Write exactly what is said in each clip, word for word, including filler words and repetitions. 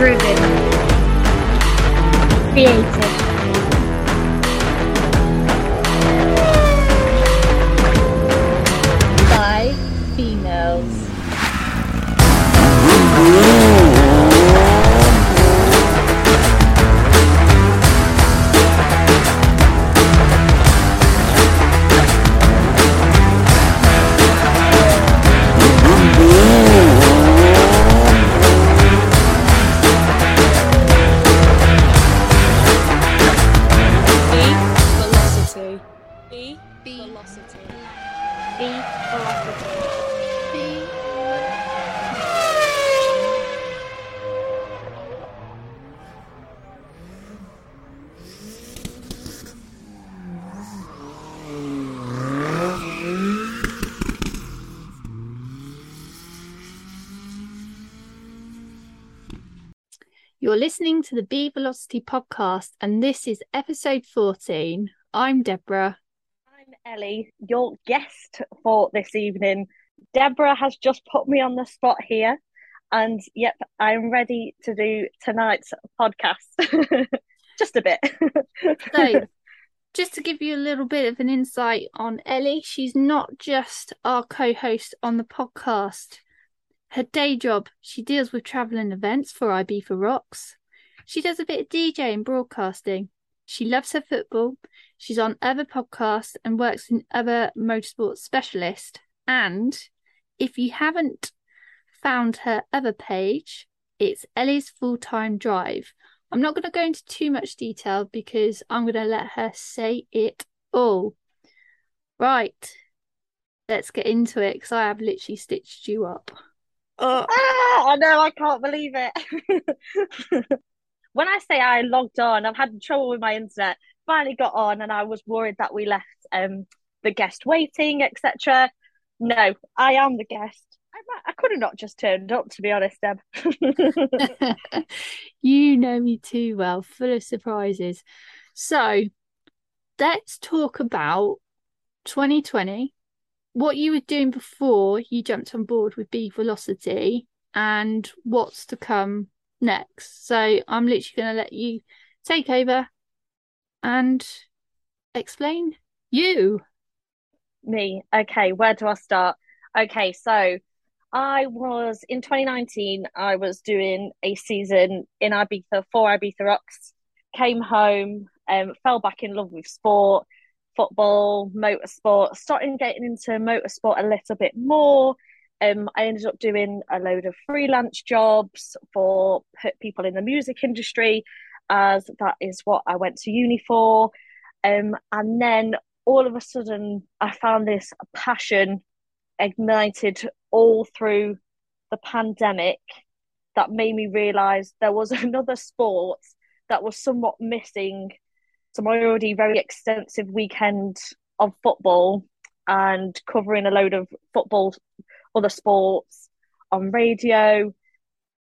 driven, creative. By females. Be Velocity. Be Velocity. Be You're listening to the Be Velocity podcast, and this is episode fourteen. I'm Deborah. Ellie, your guest for this evening. Deborah has just put me on the spot here, and yep, I'm ready to do tonight's podcast. Just a bit. So, just to give you a little bit of an insight on Ellie, she's not just our co-host on the podcast. Her day job, she deals with travel and events for Ibiza Rocks. She does a bit of D J and broadcasting. She loves her football. She's on other podcasts and works in other motorsport specialists. And if you haven't found her other page, it's Ellie's full-time drive. I'm not going to go into too much detail because I'm going to let her say it all. Right, let's get into it because I have literally stitched you up. Oh. Ah, I know, I can't believe it. When I say I logged on, I've had trouble with my internet. Finally got on, and I was worried that we left um, the guest waiting, et cetera. No, I am the guest. I, I could have not just turned up, to be honest, Deb. You know me too well, full of surprises. So let's talk about twenty twenty, what you were doing before you jumped on board with Be Velocity, and what's to come next. So I'm literally going to let you take over and explain you. Me. Okay, where do I start? Okay, so I was, in twenty nineteen, I was doing a season in Ibiza for Ibiza Rocks, came home, um, fell back in love with sport, football, motorsport, started getting into motorsport a little bit more. Um, I ended up doing a load of freelance jobs for people in the music industry, as that is what I went to uni for. Um, and then all of a sudden, I found this passion ignited all through the pandemic that made me realise there was another sport that was somewhat missing from my already very extensive weekend of football and covering a load of football other sports on radio.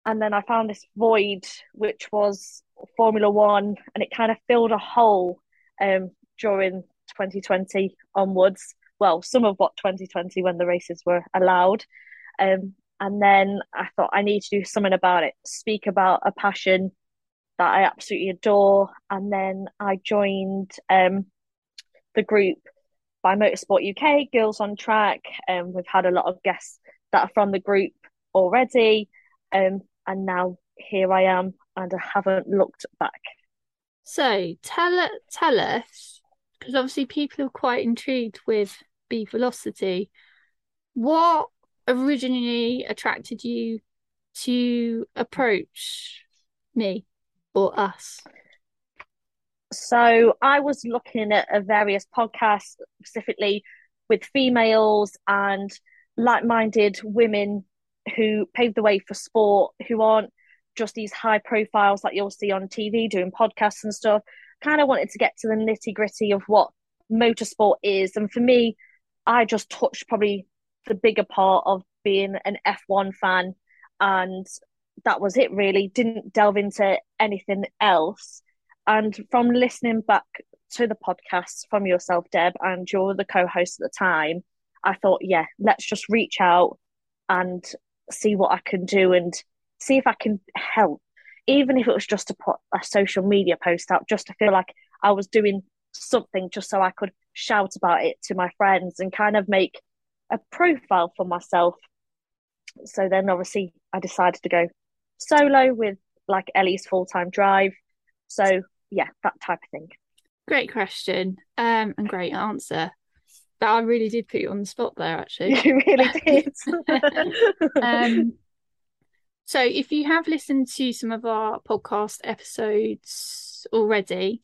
And then I found this void, which was Formula One, and it kind of filled a hole um, during twenty twenty onwards. Well, some of what twenty twenty when the races were allowed. Um, and then I thought I need to do something about it, speak about a passion that I absolutely adore. And then I joined um, the group by Motorsport U K, Girls on Track. Um, we've had a lot of guests that are from the group already. Um, and now here I am, and I haven't looked back. So tell tell us, because obviously people are quite intrigued with Be Velocity, what originally attracted you to approach me or us? So I was looking at a various podcasts specifically with females and like-minded women who paved the way for sport, who aren't just these high profiles that you'll see on T V doing podcasts and stuff. Kind of wanted to get to the nitty gritty of what motorsport is. And for me, I just touched probably the bigger part of being an F one fan. And that was it, really. Didn't delve into anything else. And from listening back to the podcast from yourself, Deb, and you're the co-host at the time, I thought, yeah, let's just reach out and see what I can do and see if I can help. even if it was just to put a social media post out, just to feel like I was doing something, just so I could shout about it to my friends and kind of make a profile for myself. So then obviously I decided to go solo with like Ellie's full-time drive. So yeah, that type of thing. Great question um, and great answer. That I really did put you on the spot there, actually. You really did. um, so if you have listened to some of our podcast episodes already,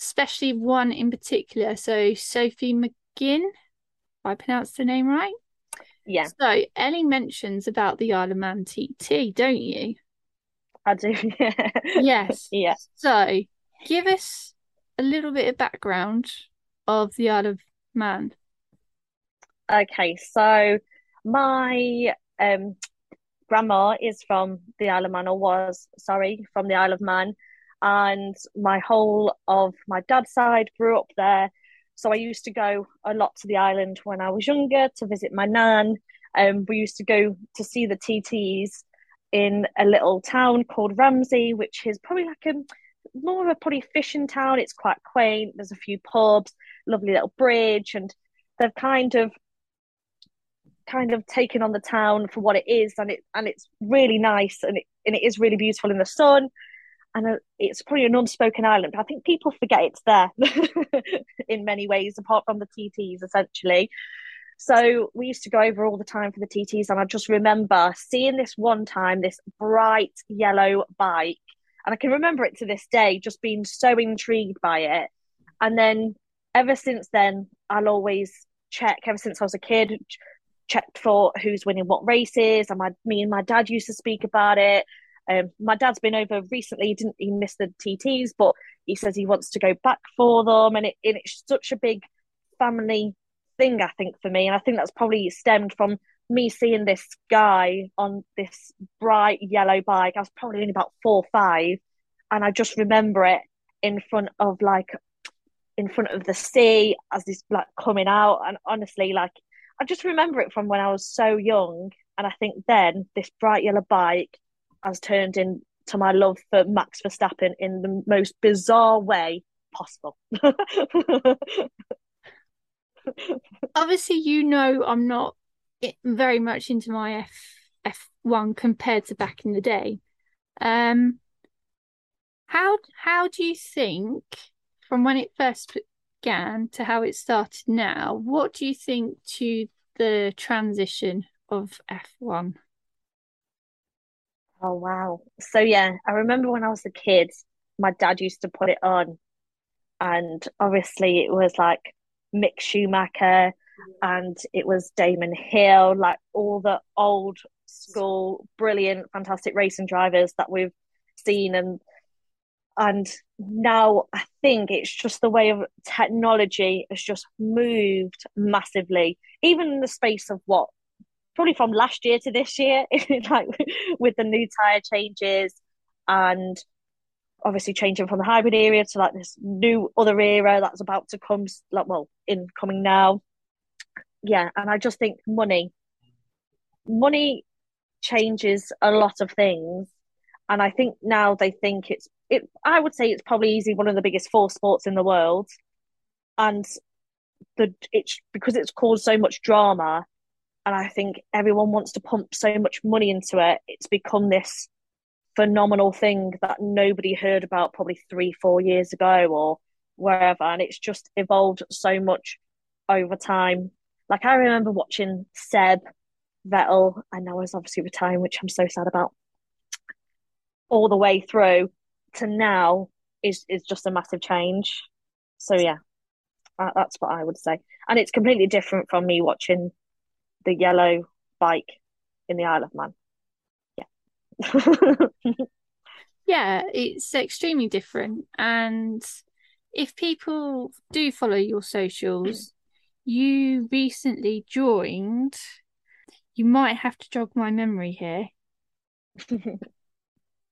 especially one in particular, so Sophie McGinn, if I pronounced the name right? Yeah. So Ellie mentions about the Isle of Man T T, don't you? I do, yeah. Yes. Yeah. So give us a little bit of background of the Isle of Man. Okay, so my um, grandma is from the Isle of Man, or was, sorry, from the Isle of Man. And my whole of my dad's side grew up there. So I used to go a lot to the island when I was younger to visit my nan. Um, we used to go to see the T Ts in a little town called Ramsey, which is probably like a more of a probably fishing town. It's quite quaint. There's a few pubs, lovely little bridge, and they've kind of kind of taken on the town for what it is, and it and it's really nice, and it and it is really beautiful in the sun. And it's probably an unspoken island, but I think people forget it's there in many ways, apart from the T Ts, essentially. So we used to go over all the time for the T Ts, and I just remember seeing this one time, this bright yellow bike, and I can remember it to this day, just being so intrigued by it. And then ever since then, I'll always check, ever since I was a kid, checked for who's winning what races, and my, me and my dad used to speak about it. Um, my dad's been over recently, he didn't he missed the T Ts, but he says he wants to go back for them, and, it, and it's such a big family thing, I think, for me. And I think that's probably stemmed from me seeing this guy on this bright yellow bike. I was probably in about four or five, and I just remember it in front of like in front of the sea as this like coming out, and honestly, like, I just remember it from when I was so young. And I think then this bright yellow bike has turned into my love for Max Verstappen in the most bizarre way possible. Obviously, you know, I'm not very much into my F F one compared to back in the day. Um, how how do you think, from when it first began to how it started now, what do you think to the transition of F one? Oh, wow. So, yeah, I remember when I was a kid, my dad used to put it on. And obviously it was like Mick Schumacher and it was Damon Hill, like all the old school, brilliant, fantastic racing drivers that we've seen. And and now I think it's just the way of technology has just moved massively, even in the space of what? Probably from last year to this year, like with the new tyre changes and obviously changing from the hybrid era to like this new other era that's about to come, like, well, in coming now. Yeah, and I just think money. Money changes a lot of things. And I think now they think it's, it. I would say it's probably easily one of the biggest four sports in the world. And the it's because it's caused so much drama, and I think everyone wants to pump so much money into it, it's become this phenomenal thing that nobody heard about probably three, four years ago or wherever. And it's just evolved so much over time. Like, I remember watching Seb, Vettel, and now he's obviously retiring, which I'm so sad about, all the way through to now is, is just a massive change. So, yeah, that's what I would say. And it's completely different from me watching the yellow bike in the Isle of Man. Yeah. Yeah, it's extremely different. And if people do follow your socials, you recently joined, you might have to jog my memory here,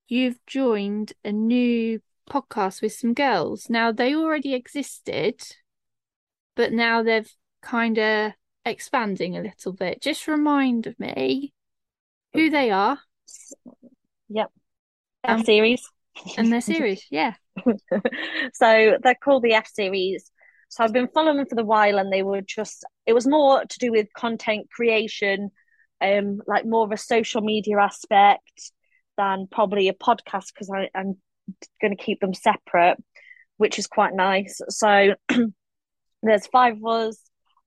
you've joined a new podcast with some girls. Now, they already existed, but now they've kind of expanding a little bit. Just remind me who they are. Yep. um, F-Series. And their series, yeah. So they're called the F-Series. So I've been following them for a while, and they were just, it was more to do with content creation, um, like more of a social media aspect than probably a podcast, because I'm going to keep them separate, which is quite nice. So there's five of us,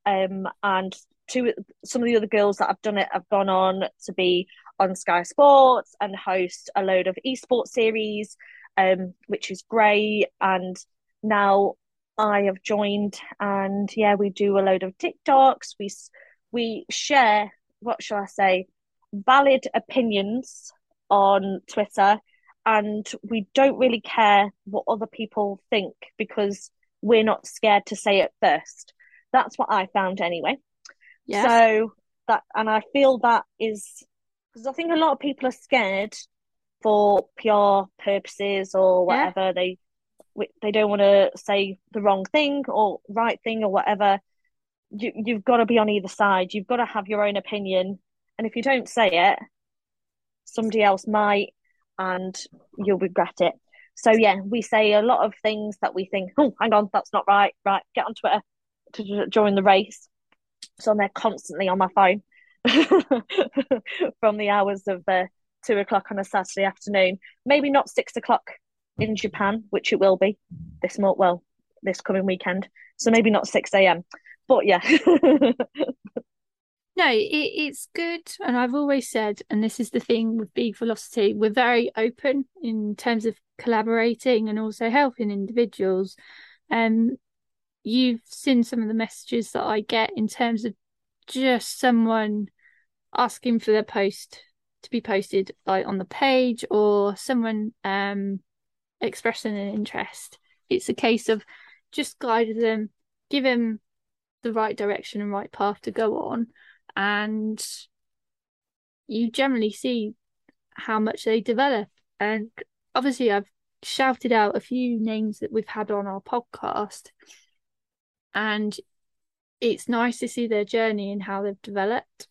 um, and two, some of the other girls that have done it have gone on to be on Sky Sports and host a load of esports series, um, which is great. And now I have joined, and yeah, we do a load of TikToks. We we share, what shall I say, valid opinions on Twitter, and we don't really care what other people think because we're not scared to say it first. That's what I found anyway. Yes. So that, and I feel that is because I think a lot of people are scared for P R purposes or whatever. Yeah. They they don't want to say the wrong thing or right thing or whatever. You, you've got to be on either side. You've got to have your own opinion. And if you don't say it, somebody else might, and you'll regret it. So, yeah, we say a lot of things that we think, oh, hang on, that's not right. Right, get on Twitter to join the race. So I'm there constantly on my phone from the hours of uh, two o'clock on a Saturday afternoon. Maybe not six o'clock in Japan, which it will be this month, well, this coming weekend. So maybe not six a.m. But yeah. No, it, it's good. And I've always said, and this is the thing with Be Velocity, we're very open in terms of collaborating and also helping individuals. Um, you've seen some of the messages that I get in terms of just someone asking for their post to be posted like on the page, or someone um, expressing an interest. It's a case of just guiding them, give them the right direction and right path to go on. And you generally see how much they develop. And obviously I've shouted out a few names that we've had on our podcast, and it's nice to see their journey and how they've developed.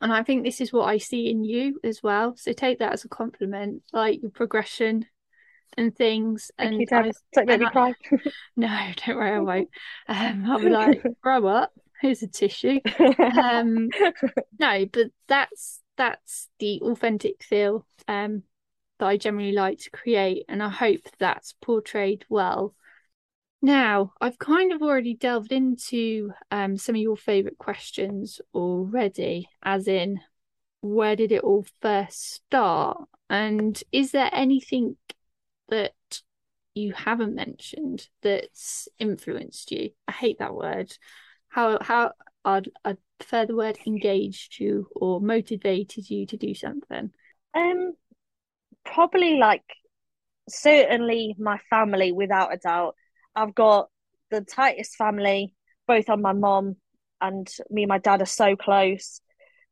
And I think this is what I see in you as well, so take that as a compliment, like your progression and things. Thank and you, I, don't and I, no, don't worry, I won't. Um, I'll be like, grow up. Here's a tissue. Um, no, but that's that's the authentic feel um, that I generally like to create, and I hope that's portrayed well. Now, I've kind of already delved into um, some of your favourite questions already, as in, where did it all first start? And is there anything that you haven't mentioned that's influenced you? I hate that word. How how I'd, I'd prefer the word engaged you or motivated you to do something. Um, probably like certainly my family, without a doubt. I've got the tightest family, both on my mum and me and my dad are so close.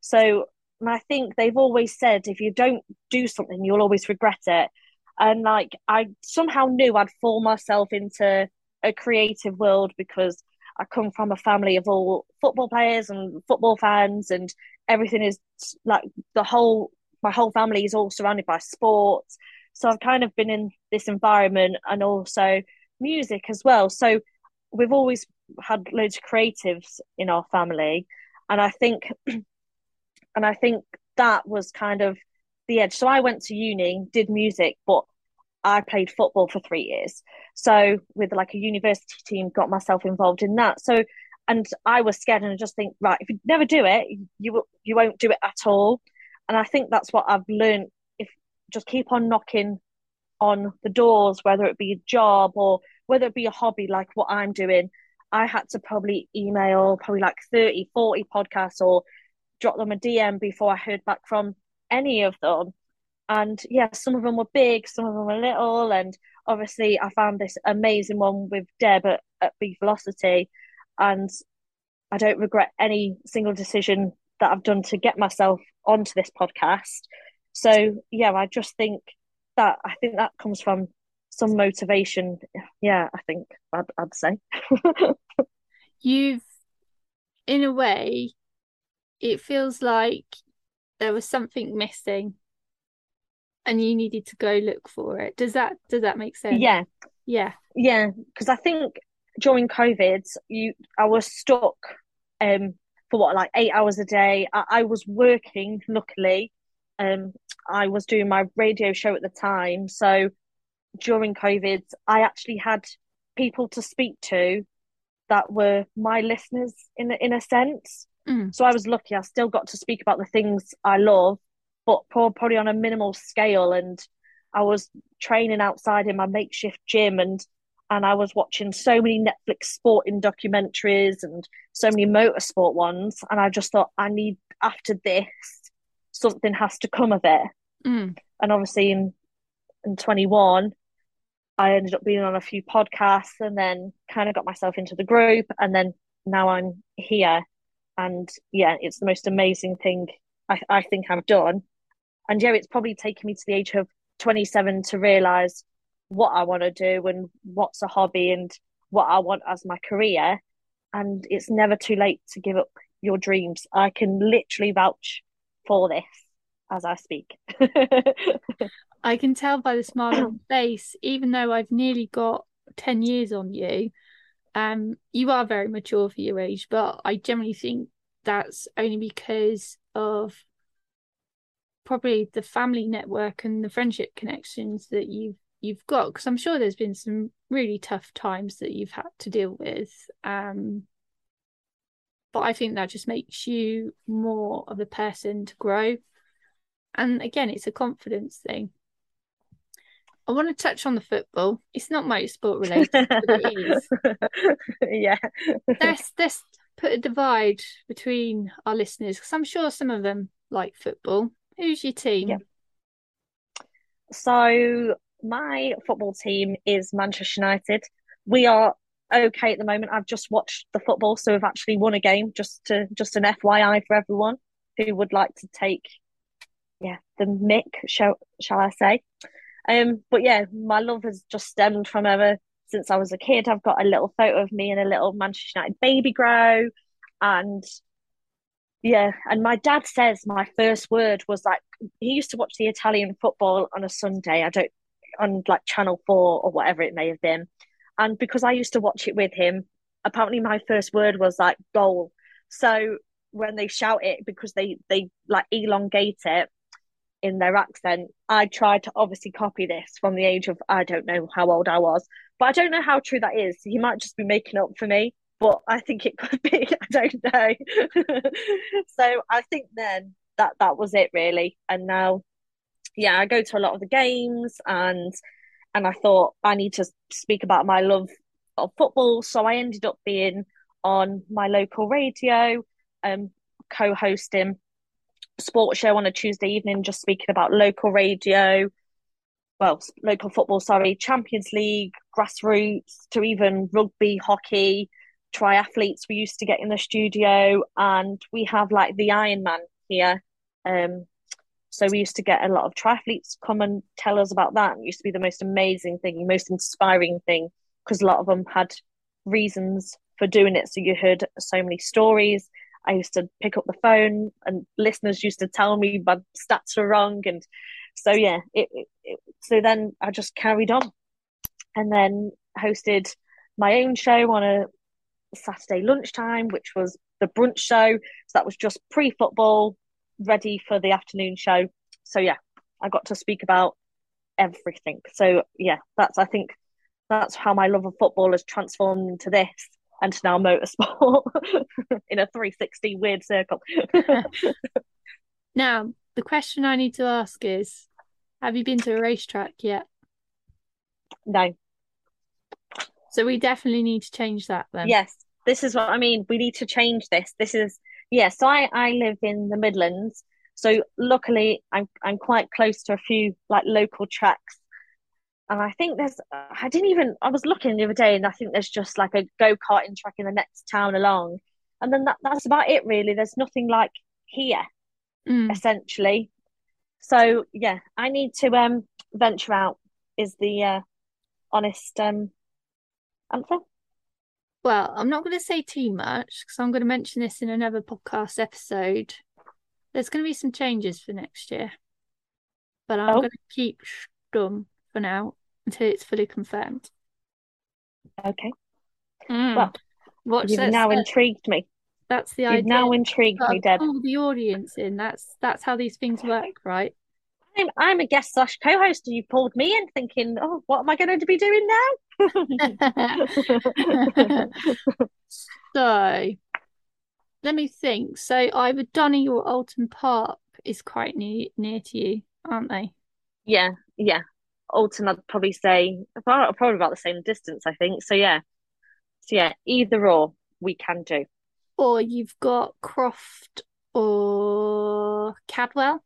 So, and I think they've always said, if you don't do something, you'll always regret it. And like, I somehow knew I'd fall myself into a creative world because I come from a family of all football players and football fans, and everything is like the whole, my whole family is all surrounded by sports. So I've kind of been in this environment, and also music as well. So we've always had loads of creatives in our family. And I think, and I think that was kind of the edge. So I went to uni, did music, but I played football for three years. So with like a university team, got myself involved in that. So, and I was scared, and I just think, right, if you never do it, you you won't do it at all. And I think that's what I've learned. If just keep on knocking on the doors, whether it be a job or whether it be a hobby, like what I'm doing, I had to probably email probably like thirty, forty podcasts or drop them a D M before I heard back from any of them. And yeah, some of them were big, some of them were little, and obviously I found this amazing one with Deb at, at Be Velocity, and I don't regret any single decision that I've done to get myself onto this podcast. So yeah, I just think that I think that comes from some motivation. Yeah, I think I'd, I'd say. You've, in a way, it feels like there was something missing and you needed to go look for it. Does that does that make sense? Yeah. Yeah. Yeah, because I think during COVID, you I was stuck um, for what, like eight hours a day. I, I was working, luckily. Um, I was doing my radio show at the time. So during COVID, I actually had people to speak to that were my listeners in a, in a sense. Mm. So I was lucky. I still got to speak about the things I love, but probably on a minimal scale. And I was training outside in my makeshift gym, and and I was watching so many Netflix sporting documentaries and so many motorsport ones. And I just thought, I need, after this, something has to come of it. Mm. And obviously in, in twenty-one, I ended up being on a few podcasts and then kind of got myself into the group. And then now I'm here. And yeah, it's the most amazing thing I, I think I've done. And yeah, it's probably taken me to the age of twenty-seven to realise what I want to do and what's a hobby and what I want as my career. And it's never too late to give up your dreams. I can literally vouch for this as I speak. I can tell by the smile on your face, even though I've nearly got ten years on you. Um, you are very mature for your age, but I generally think that's only because of probably the family network and the friendship connections that you've you've got. Because I'm sure there's been some really tough times that you've had to deal with. Um, but I think that just makes you more of a person to grow. And again, it's a confidence thing. I want to touch on the football. It's not motorsport related, but it is. Yeah. Let's, let's put a divide between our listeners, because I'm sure some of them like football. Who's your team? Yeah. So my football team is Manchester United. We are okay at the moment. I've just watched the football, so we've actually won a game, just to just an F Y I for everyone who would like to take yeah, the mick, shall, shall I say. Um, but yeah, my love has just stemmed from ever since I was a kid. I've got a little photo of me and a little Manchester United baby grow. And yeah, and my dad says my first word was like, he used to watch the Italian football on a Sunday, I don't, on like Channel four or whatever it may have been. And because I used to watch it with him, apparently my first word was like goal. So when they shout it, because they, they like elongate it in their accent, I tried to obviously copy this from the age of, I don't know how old I was, but I don't know how true that is. He might just be making up for me, but I think it could be, I don't know. So I think then that that was it really. And now, yeah, I go to a lot of the games, and and I thought I need to speak about my love of football. So I ended up being on my local radio, um, co-hosting sports show on a Tuesday evening, just speaking about local radio, well, local football, sorry, Champions League, grassroots, to even rugby, hockey, triathletes we used to get in the studio. And we have like the Ironman here. Um, so we used to get a lot of triathletes come and tell us about that. It used to be the most amazing thing, most inspiring thing, because a lot of them had reasons for doing it. So you heard so many stories. I used to pick up the phone and listeners used to tell me my stats were wrong. And so, yeah, it, it, it, so then I just carried on and then hosted my own show on a Saturday lunchtime, which was the brunch show. So that was just pre-football, ready for the afternoon show. So, yeah, I got to speak about everything. So, yeah, that's, I think that's how my love of football has transformed into this. And now motorsport in a three sixty weird circle. Now, the question I need to ask is, have you been to a racetrack yet? No. So we definitely need to change that then. Yes, this is what I mean. We need to change this. This is, yeah, so I, I live in the Midlands. So luckily I'm, I'm quite close to a few like local tracks. And I think there's, I didn't even, I was looking the other day and I think there's just like a go-karting track in the next town along. And then that, that's about it really. There's nothing like here, mm. essentially. So yeah, I need to um venture out is the uh, honest um answer. Well, I'm not going to say too much because I'm going to mention this in another podcast episode. There's going to be some changes for next year. but I'm oh. going to keep stum for now until it's fully confirmed. Okay. Mm. Well, Watch you've now set. intrigued me. That's the you've idea. You've now intrigued me, Deb. Pull the audience in. That's that's how these things work, right? I'm I'm a guest slash co-host, and you pulled me in, thinking, oh, what am I going to be doing now? So, let me think. So, either Donny or Alton Park is quite near near to you, aren't they? Yeah, yeah. Alton, I'd probably say probably about the same distance, I think. So yeah, so yeah, either or we can do. Or you've got Croft or Cadwell.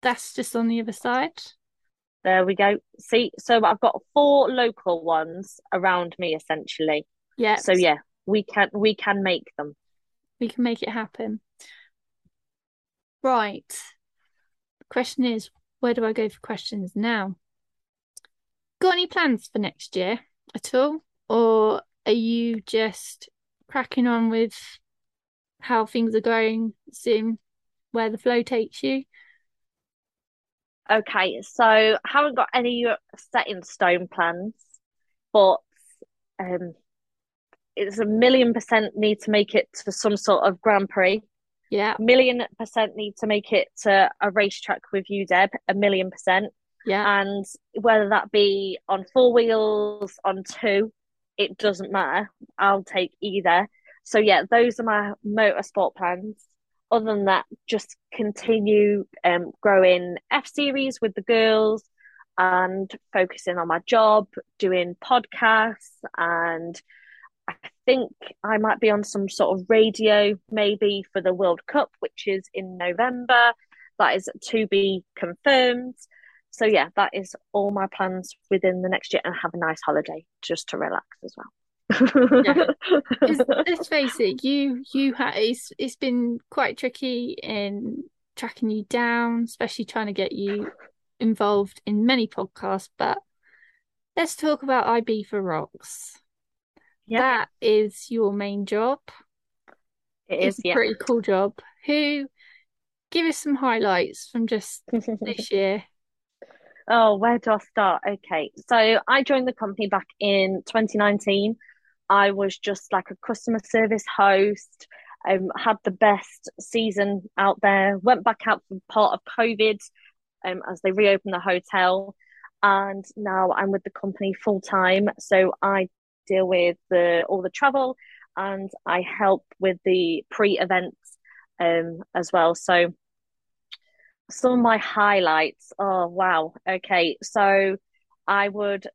That's just on the other side. There we go. See, so I've got four local ones around me, essentially. Yeah. So yeah, we can we can make them. We can make it happen. Right. The question is, where do I go for questions now? Got any plans for next year at all, or are you just cracking on with how things are going, seeing where the flow takes you? Okay, so haven't got any set in stone plans, but um, it's a million percent need to make it to some sort of Grand Prix. Yeah, million percent need to make it to a racetrack with you, Deb. A million percent. Yeah, and whether that be on four wheels, on two, it doesn't matter. I'll take either. So yeah, those are my motorsport plans. Other than that, just continue um, growing F-Series with the girls and focusing on my job, doing podcasts, and I think I might be on some sort of radio maybe for the World Cup, which is in November. That is to be confirmed. So yeah, that is all my plans within the next year, and have a nice holiday just to relax as well. Yeah. Let's face it, you you ha- it's, it's been quite tricky in tracking you down, especially trying to get you involved in many podcasts. But let's talk about Ibiza Rocks. Yeah. That is your main job. It is, it's a yeah. pretty cool job. Who give us some highlights from just this year? Oh, where do I start? Okay, so I joined the company back in twenty nineteen. I was just like a customer service host. Um, had the best season out there. Went back out for part of COVID um, as they reopened the hotel. And now I'm with the company full time. So I deal with the all the travel, and I help with the pre-events um, as well. So some of my highlights. Oh, wow. Okay. So I would,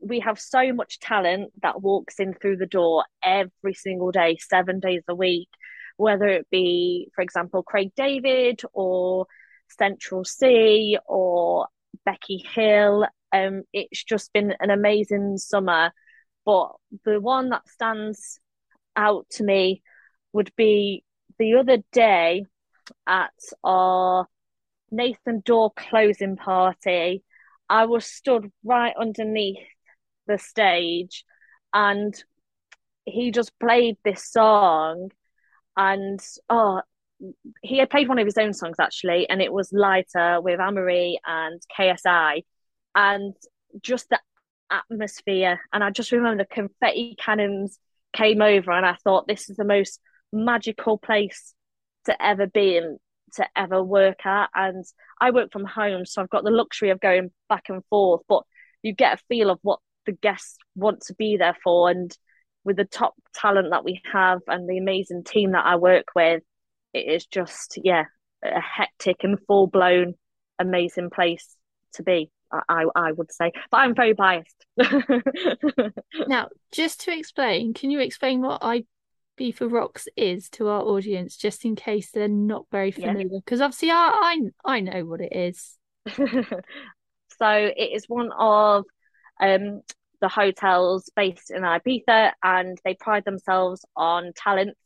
we have so much talent that walks in through the door every single day, seven days a week, whether it be, for example, Craig David or Central C or Becky Hill. Um, it's just been an amazing summer. But the one that stands out to me would be the other day at our Nathan Door closing party. I was stood right underneath the stage, and he just played this song, and oh, he had played one of his own songs actually, and it was Lighter with Anne-Marie and K S I, and just the atmosphere, and I just remember the confetti cannons came over, and I thought, this is the most magical place to ever be in, to ever work at. And I work from home, so I've got the luxury of going back and forth, but you get a feel of what the guests want to be there for. And with the top talent that we have and the amazing team that I work with, it is just yeah a hectic and full-blown amazing place to be, I, I would say, but I'm very biased. Now, just to explain, can you explain what I Ibiza Rocks is to our audience, just in case they're not very familiar, because yeah. obviously I, I I know what it is. So it is one of um the hotels based in Ibiza, and they pride themselves on talent.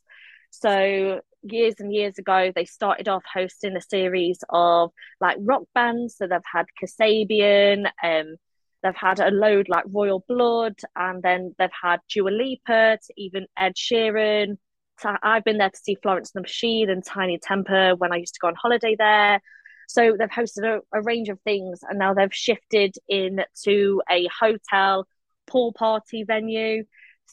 So years and years ago, they started off hosting a series of like rock bands. So they've had Kasabian, um they've had a load like Royal Blood, and then they've had Dua Lipa, to even Ed Sheeran. I've been there to see Florence and the Machine and Tiny Temper when I used to go on holiday there. So they've hosted a, a range of things, and now they've shifted in to a hotel pool party venue.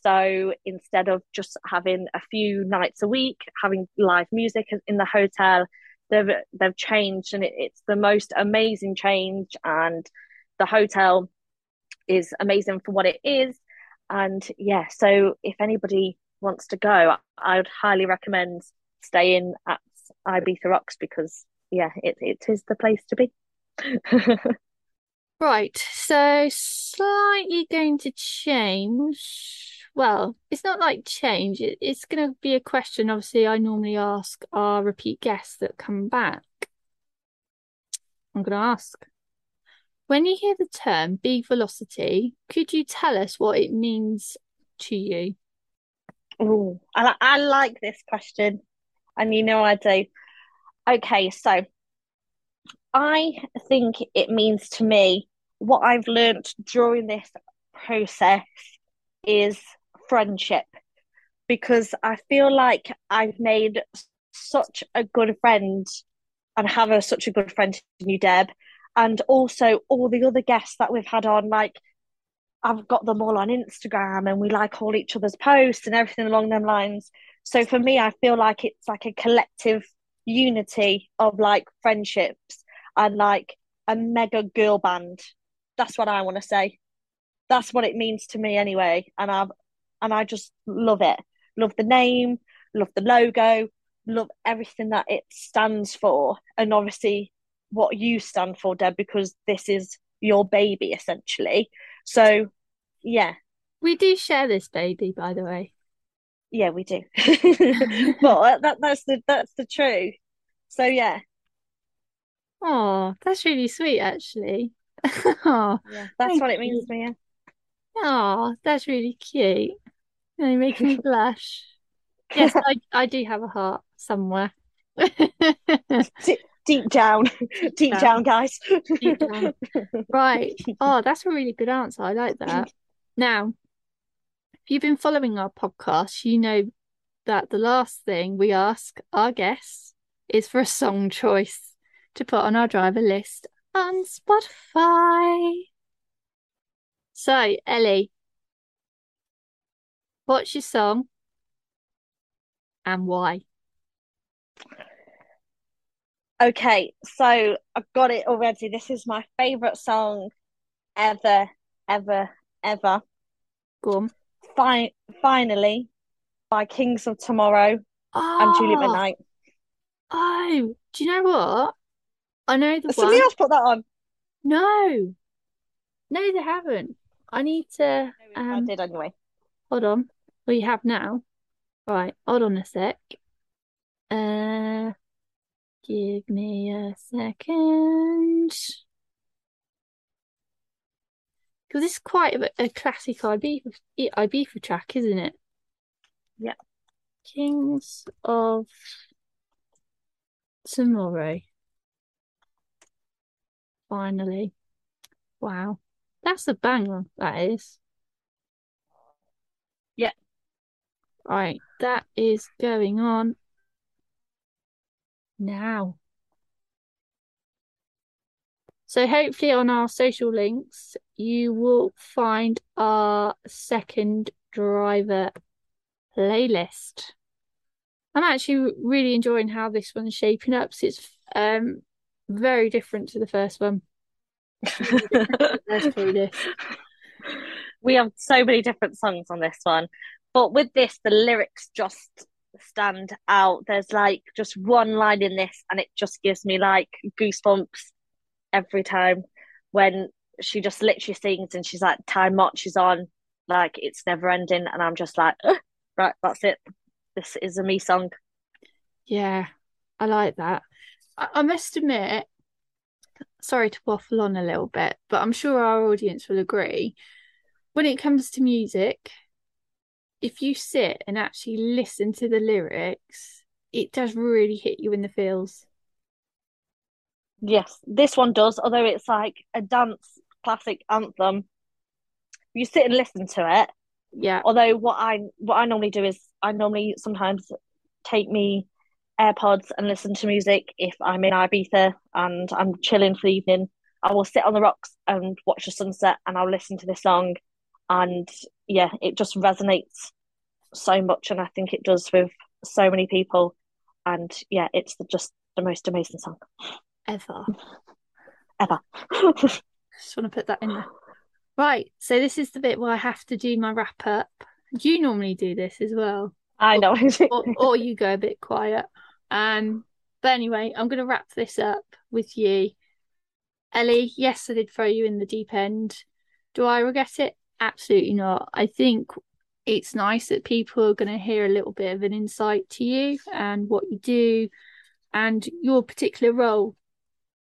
So instead of just having a few nights a week, having live music in the hotel, they've they've changed, and it, it's the most amazing change. And the hotel is amazing for what it is. And yeah, so if anybody wants to go, I would highly recommend staying at Ibiza Rocks, because yeah, it, it is the place to be. Right, so slightly going to change. Well, it's not like change. It, it's going to be a question, obviously, I normally ask our repeat guests that come back. I'm going to ask, when you hear the term Be Velocity, could you tell us what it means to you? Oh, I, I like this question, and you know I do. Okay, so I think it means to me, what I've learnt during this process is friendship, because I feel like I've made such a good friend and have a, such a good friend in you, Deb, and also all the other guests that we've had on. Like, I've got them all on Instagram, and we like all each other's posts and everything along them lines. So for me, I feel like it's like a collective unity of like friendships and like a mega girl band. That's what I want to say. That's what it means to me anyway. And I've and I just love it. Love the name, love the logo, love everything that it stands for. And obviously what you stand for, Deb, because this is your baby essentially. So yeah. We do share this baby, by the way. Yeah, we do. But that, that's the that's the truth. So yeah. Oh, that's really sweet, actually. Oh, yeah, that's what it means to me. Yeah. Oh, that's really cute. They make me blush. Yes, I, I do have a heart somewhere. deep, deep down, deep, deep down. down, guys. Deep down. Right. Oh, that's a really good answer. I like that. Now, if you've been following our podcast, you know that the last thing we ask our guests is for a song choice to put on our driver list on Spotify. So, Ellie, what's your song and why? Okay, so I've got it already. This is my favourite song ever, ever, ever. Go on. Fi- finally by Kings of Tomorrow oh. and Juliet Midnight. Oh, do you know what? I know the Has one. Somebody else put that on? No. No, they haven't. I need to... Um... I did anyway. Hold on. Well, you have now. Right, hold on a sec. Uh, give me a second. Because this is quite a, a classic Ibiza, Ibiza track, isn't it? Yeah. Kings of Tomorrow. Finally. Wow. That's a banger, that is. Yeah. Right. That is going on now. So hopefully on our social links, you will find our second driver playlist. I'm actually really enjoying how this one's shaping up. So it's um very different to the first one. We have so many different songs on this one. But with this, the lyrics just stand out. There's like just one line in this, and it just gives me like goosebumps every time, when she just literally sings and she's like, time marches on, like it's never ending, and I'm just like, oh, right, that's it, this is a me song. Yeah, I like that. I, I must admit, sorry to waffle on a little bit, but I'm sure our audience will agree, when it comes to music, if you sit and actually listen to the lyrics, it does really hit you in the feels. Yes, this one does, although it's like a dance classic anthem. You sit and listen to it. Yeah. Although what I what I normally do is I normally sometimes take me AirPods and listen to music. If I'm in Ibiza and I'm chilling for the evening, I will sit on the rocks and watch the sunset and I'll listen to this song. And yeah, it just resonates so much. And I think it does with so many people. And yeah, it's the, just the most amazing song. Ever. Ever. Just want to put that in there. Right. So this is the bit where I have to do my wrap up. You normally do this as well. I know. or, or you go a bit quiet. Um, but anyway, I'm going to wrap this up with you. Ellie, yes, I did throw you in the deep end. Do I regret it? Absolutely not. I think it's nice that people are going to hear a little bit of an insight to you and what you do and your particular role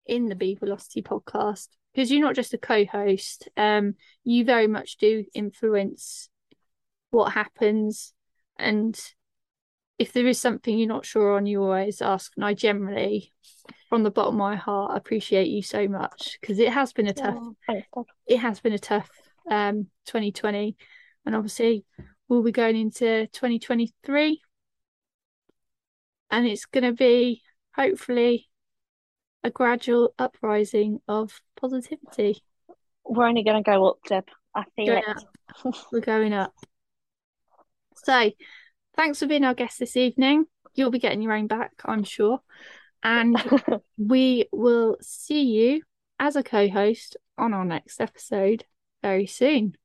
in the Be Velocity podcast, because you're not just a co-host. Um, you very much do influence what happens. And if there is something you're not sure on, you always ask. And I generally, from the bottom of my heart, appreciate you so much, because it has been a tough, oh, it has been a tough um, twenty twenty. And obviously we'll be going into twenty twenty-three. And it's going to be, hopefully, a gradual uprising of positivity. We're only going to go up, Deb. I feel it. We're going up. So, thanks for being our guest this evening. You'll be getting your own back, I'm sure. And we will see you as a co-host on our next episode very soon.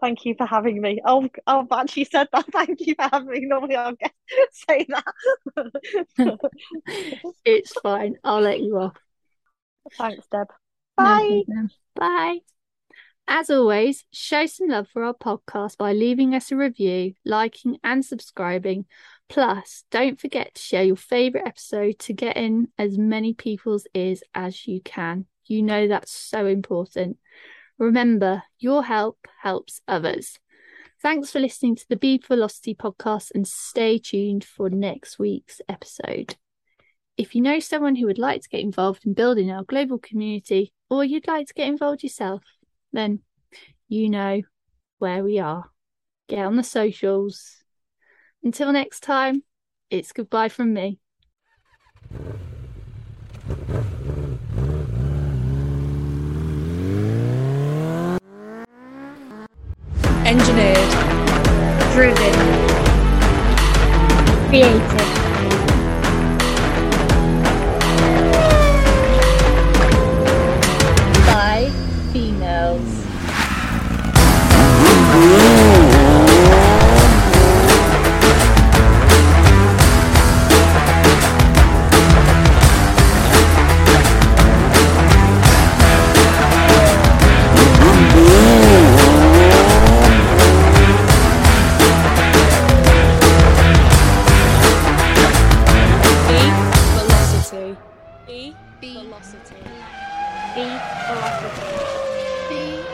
Thank you for having me. Oh, I've actually said that. Thank you for having me. Normally I'll get, say that. It's fine. I'll let you off. Thanks, Deb. Bye. No, bye. As always, show some love for our podcast by leaving us a review, liking and subscribing. Plus, don't forget to share your favourite episode to get in as many people's ears as you can. You know that's so important. Remember, your help helps others. Thanks for listening to the Be Velocity podcast and stay tuned for next week's episode. If you know someone who would like to get involved in building our global community, or you'd like to get involved yourself, then you know where we are. Get on the socials. Until next time, it's goodbye from me. Engineered, driven, created, by females. Be Velocity. Be Velocity. Be